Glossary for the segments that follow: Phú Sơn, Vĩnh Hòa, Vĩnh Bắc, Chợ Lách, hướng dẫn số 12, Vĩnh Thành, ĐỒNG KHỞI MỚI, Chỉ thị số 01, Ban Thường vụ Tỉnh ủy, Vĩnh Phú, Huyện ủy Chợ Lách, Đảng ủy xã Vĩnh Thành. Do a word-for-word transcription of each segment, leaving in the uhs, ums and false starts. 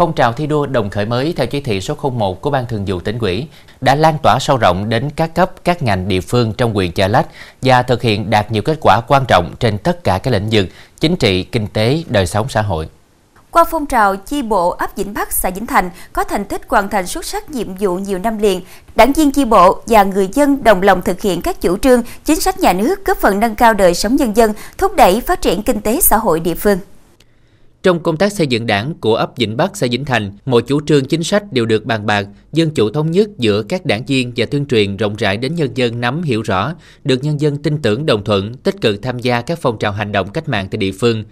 phong trào thi đua đồng khởi mới theo chỉ thị số không một của Ban Thường vụ Tỉnh ủy đã lan tỏa sâu rộng đến các cấp, các ngành địa phương trong huyện Chợ Lách và thực hiện đạt nhiều kết quả quan trọng trên tất cả các lĩnh vực chính trị, kinh tế, đời sống xã hội. Qua phong trào, chi bộ ấp Vĩnh Bắc, xã Vĩnh Thành có thành tích hoàn thành xuất sắc nhiệm vụ nhiều năm liền. Đảng viên chi bộ và người dân đồng lòng thực hiện các chủ trương, chính sách nhà nước góp phần nâng cao đời sống nhân dân, thúc đẩy phát triển kinh tế xã hội địa phương. Trong công tác xây dựng đảng của ấp Vĩnh Bắc, xã Vĩnh Thành, mọi chủ trương chính sách đều được bàn bạc, dân chủ thống nhất giữa các đảng viên và tuyên truyền rộng rãi đến nhân dân nắm hiểu rõ, được nhân dân tin tưởng đồng thuận, tích cực tham gia các phong trào hành động cách mạng tại địa phương.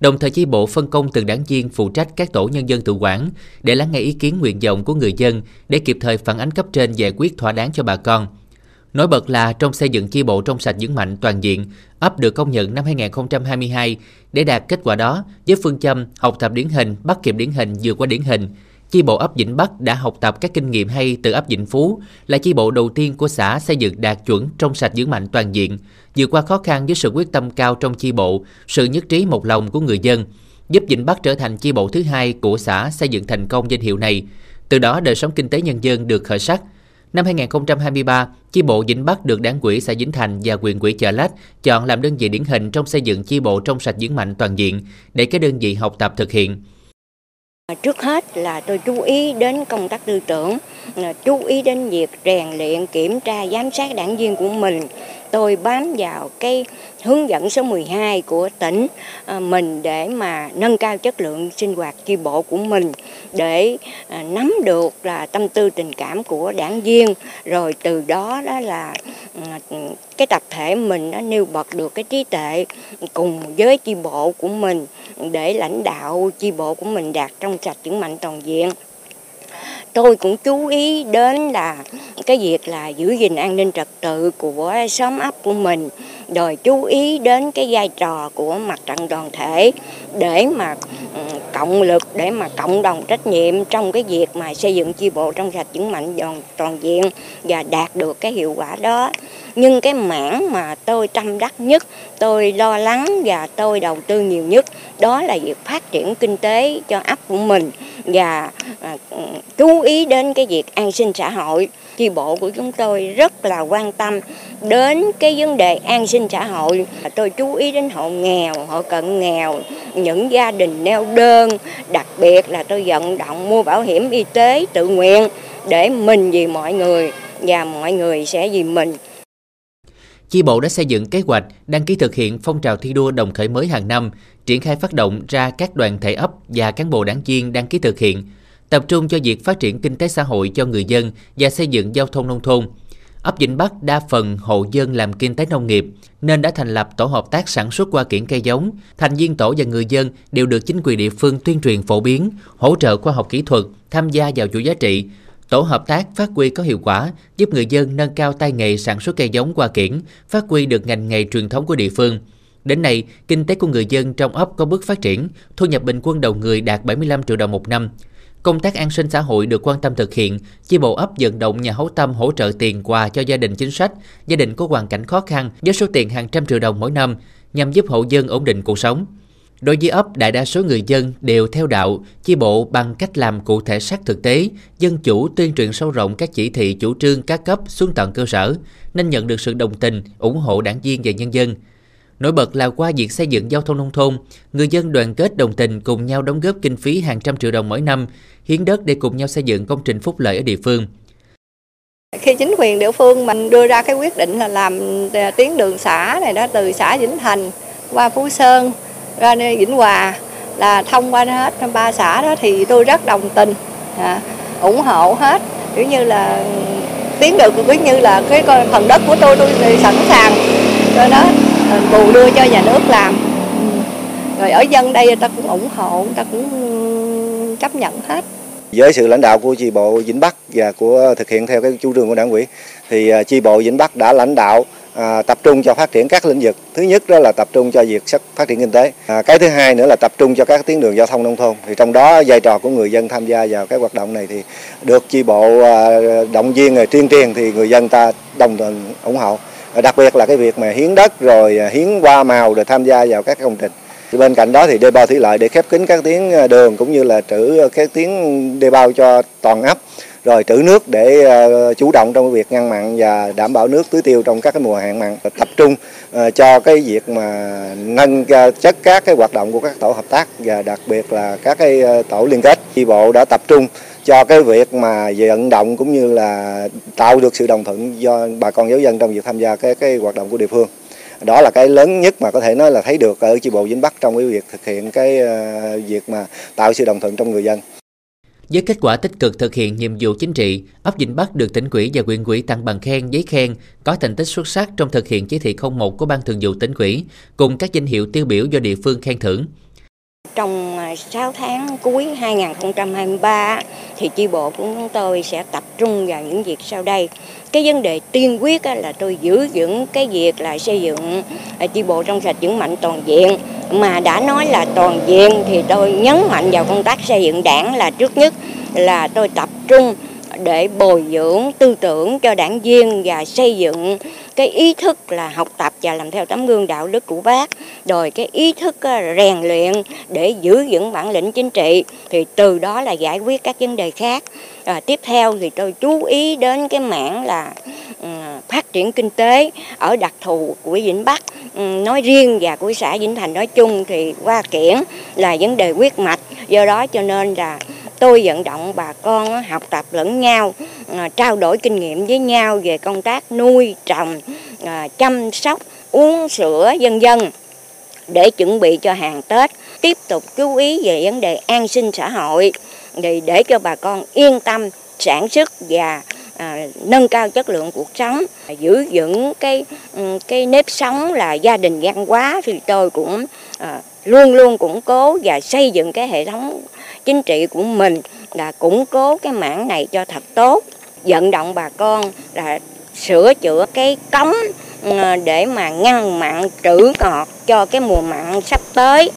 Đồng thời chi bộ phân công từng đảng viên phụ trách các tổ nhân dân tự quản để lắng nghe ý kiến nguyện vọng của người dân để kịp thời phản ánh cấp trên giải quyết thỏa đáng cho bà con. Nổi bật là trong xây dựng chi bộ trong sạch vững mạnh toàn diện, ấp được công nhận năm hai nghìn không trăm hai mươi hai. Để đạt kết quả đó, với phương châm học tập điển hình, bắt kịp điển hình, vượt qua điển hình, chi bộ ấp Vĩnh Bắc đã học tập các kinh nghiệm hay từ ấp Vĩnh Phú, là chi bộ đầu tiên của xã xây dựng đạt chuẩn trong sạch vững mạnh toàn diện, vượt qua khó khăn với sự quyết tâm cao trong chi bộ, sự nhất trí một lòng của người dân, giúp Vĩnh Bắc trở thành chi bộ thứ hai của xã xây dựng thành công danh hiệu này. Từ đó đời sống kinh tế nhân dân được khởi sắc. Năm hai nghìn không trăm hai mươi ba, chi bộ Vĩnh Bắc được Đảng ủy xã Vĩnh Thành và Huyện ủy Chợ Lách chọn làm đơn vị điển hình trong xây dựng chi bộ trong sạch vững mạnh toàn diện để các đơn vị học tập thực hiện. Trước hết là tôi chú ý đến công tác tư tưởng, chú ý đến việc rèn luyện, kiểm tra, giám sát đảng viên của mình. Tôi bám vào cái hướng dẫn số mười hai của tỉnh mình để mà nâng cao chất lượng sinh hoạt chi bộ của mình, để nắm được là tâm tư tình cảm của đảng viên, rồi từ đó đó là cái tập thể mình nó nêu bật được cái trí tuệ cùng với chi bộ của mình để lãnh đạo chi bộ của mình đạt trong sạch vững mạnh toàn diện. Tôi cũng chú ý đến là cái việc là giữ gìn an ninh trật tự của xóm ấp của mình, rồi chú ý đến cái vai trò của mặt trận đoàn thể để mà cộng lực, để mà cộng đồng trách nhiệm trong cái việc mà xây dựng chi bộ trong sạch vững mạnh toàn diện và đạt được cái hiệu quả đó. Nhưng cái mảng mà tôi tâm đắc nhất, tôi lo lắng và tôi đầu tư nhiều nhất đó là việc phát triển kinh tế cho ấp của mình và chú ý đến cái việc an sinh xã hội. Chi bộ của chúng tôi rất là quan tâm đến cái vấn đề an sinh xã hội. Tôi chú ý đến hộ nghèo, hộ cận nghèo, những gia đình neo đơn. Đặc biệt là tôi vận động mua bảo hiểm y tế tự nguyện để mình vì mọi người và mọi người sẽ vì mình. Chi bộ đã xây dựng kế hoạch đăng ký thực hiện phong trào thi đua đồng khởi mới hàng năm, triển khai phát động ra các đoàn thể ấp và cán bộ đảng viên đăng ký thực hiện, tập trung cho việc phát triển kinh tế xã hội cho người dân và xây dựng giao thông nông thôn. Ấp Vĩnh Bắc đa phần hộ dân làm kinh tế nông nghiệp nên đã thành lập tổ hợp tác sản xuất qua kiểng cây giống. Thành viên tổ và người dân đều được chính quyền địa phương tuyên truyền phổ biến, hỗ trợ khoa học kỹ thuật, tham gia vào chuỗi giá trị. Tổ hợp tác phát huy có hiệu quả, giúp người dân nâng cao tay nghề sản xuất cây giống qua kiểng, phát huy được ngành nghề truyền thống của địa phương. Đến nay, kinh tế của người dân trong ấp có bước phát triển, thu nhập bình quân đầu người đạt bảy mươi lăm triệu đồng một năm. Công tác an sinh xã hội được quan tâm thực hiện, chi bộ ấp vận động nhà hảo tâm hỗ trợ tiền quà cho gia đình chính sách, gia đình có hoàn cảnh khó khăn với số tiền hàng trăm triệu đồng mỗi năm nhằm giúp hộ dân ổn định cuộc sống. Đối với ấp, đại đa số người dân đều theo đạo, chi bộ bằng cách làm cụ thể sát thực tế, dân chủ tuyên truyền sâu rộng các chỉ thị chủ trương các cấp xuống tận cơ sở, nên nhận được sự đồng tình, ủng hộ đảng viên và nhân dân. Nổi bật là qua việc xây dựng giao thông nông thôn, người dân đoàn kết đồng tình cùng nhau đóng góp kinh phí hàng trăm triệu đồng mỗi năm, hiến đất để cùng nhau xây dựng công trình phúc lợi ở địa phương. Khi chính quyền địa phương mình đưa ra cái quyết định là làm tuyến đường xã này đó, từ xã Vĩnh Thành qua Phú Sơn ra Vĩnh Hòa, là thông qua hết ba xã đó, thì tôi rất đồng tình, à, ủng hộ hết, kiểu như là tiến được cứ như là cái phần đất của tôi tôi sẵn sàng cho nó bù đưa cho nhà nước làm. Rồi ở dân đây người ta cũng ủng hộ, người ta cũng chấp nhận hết. Với sự lãnh đạo của chi bộ Vĩnh Bắc và của thực hiện theo cái chủ trương của Đảng ủy, thì chi bộ Vĩnh Bắc đã lãnh đạo À, tập trung cho phát triển các lĩnh vực. Thứ nhất đó là tập trung cho việc phát triển kinh tế. À, cái thứ hai nữa là tập trung cho các tuyến đường giao thông nông thôn. Thì trong đó vai trò của người dân tham gia vào cái hoạt động này thì được chi bộ à, động viên rồi tuyên truyền thì người dân ta đồng tình ủng hộ. À, đặc biệt là cái việc mà hiến đất rồi hiến hoa màu rồi tham gia vào các công trình. Thì bên cạnh đó thì đê bao thủy lợi để khép kín các tuyến đường cũng như là trữ các tuyến đê bao cho toàn ấp, rồi trữ nước để chủ động trong việc ngăn mặn và đảm bảo nước tưới tiêu trong các cái mùa hạn mặn, tập trung cho cái việc mà nâng chất các cái hoạt động của các tổ hợp tác và đặc biệt là các cái tổ liên kết. Chi bộ đã tập trung cho cái việc mà vận động cũng như là tạo được sự đồng thuận do bà con giáo dân trong việc tham gia cái cái hoạt động của địa phương. Đó là cái lớn nhất mà có thể nói là thấy được ở chi bộ Vĩnh Bắc trong cái việc thực hiện cái việc mà tạo sự đồng thuận trong người dân. Với kết quả tích cực thực hiện nhiệm vụ chính trị, ấp Vĩnh Bắc được tỉnh ủy và huyện ủy tặng bằng khen, giấy khen, có thành tích xuất sắc trong thực hiện chỉ thị không một của Ban Thường vụ Tỉnh ủy, cùng các danh hiệu tiêu biểu do địa phương khen thưởng. Trong sáu tháng cuối hai nghìn không trăm hai mươi ba thì chi bộ của chúng tôi sẽ tập trung vào những việc sau đây. Cái vấn đề tiên quyết là tôi giữ vững cái việc là xây dựng chi bộ trong sạch vững mạnh toàn diện. Mà đã nói là toàn diện thì tôi nhấn mạnh vào công tác xây dựng đảng là trước nhất, là tôi tập trung để bồi dưỡng tư tưởng cho đảng viên và xây dựng cái ý thức là học tập và làm theo tấm gương đạo đức của Bác, rồi cái ý thức rèn luyện để giữ vững bản lĩnh chính trị, thì từ đó là giải quyết các vấn đề khác. À, tiếp theo thì tôi chú ý đến cái mảng là um, phát triển kinh tế ở đặc thù của Vĩnh Bắc um, nói riêng và của xã Vĩnh Thành nói chung, thì qua kiển là vấn đề huyết mạch, do đó cho nên là tôi vận động bà con học tập lẫn nhau, trao đổi kinh nghiệm với nhau về công tác nuôi trồng, chăm sóc, uống sữa vân vân để chuẩn bị cho hàng Tết. Tiếp tục chú ý về vấn đề an sinh xã hội để, để cho bà con yên tâm sản xuất và à, nâng cao chất lượng cuộc sống, giữ vững cái cái nếp sống là gia đình văn hóa, thì tôi cũng à, luôn luôn củng cố và xây dựng cái hệ thống chính trị của mình là củng cố cái mảng này cho thật tốt, vận động bà con là sửa chữa cái cống để mà ngăn mặn trữ ngọt cho cái mùa mặn sắp tới.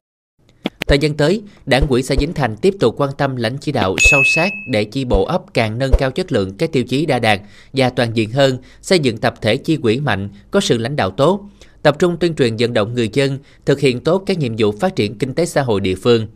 Thời gian tới, Đảng ủy xã Vĩnh Thành tiếp tục quan tâm lãnh chỉ đạo sâu sát để chi bộ ấp càng nâng cao chất lượng các tiêu chí đa đạt và toàn diện hơn, xây dựng tập thể chi ủy mạnh, có sự lãnh đạo tốt, tập trung tuyên truyền vận động người dân thực hiện tốt các nhiệm vụ phát triển kinh tế xã hội địa phương.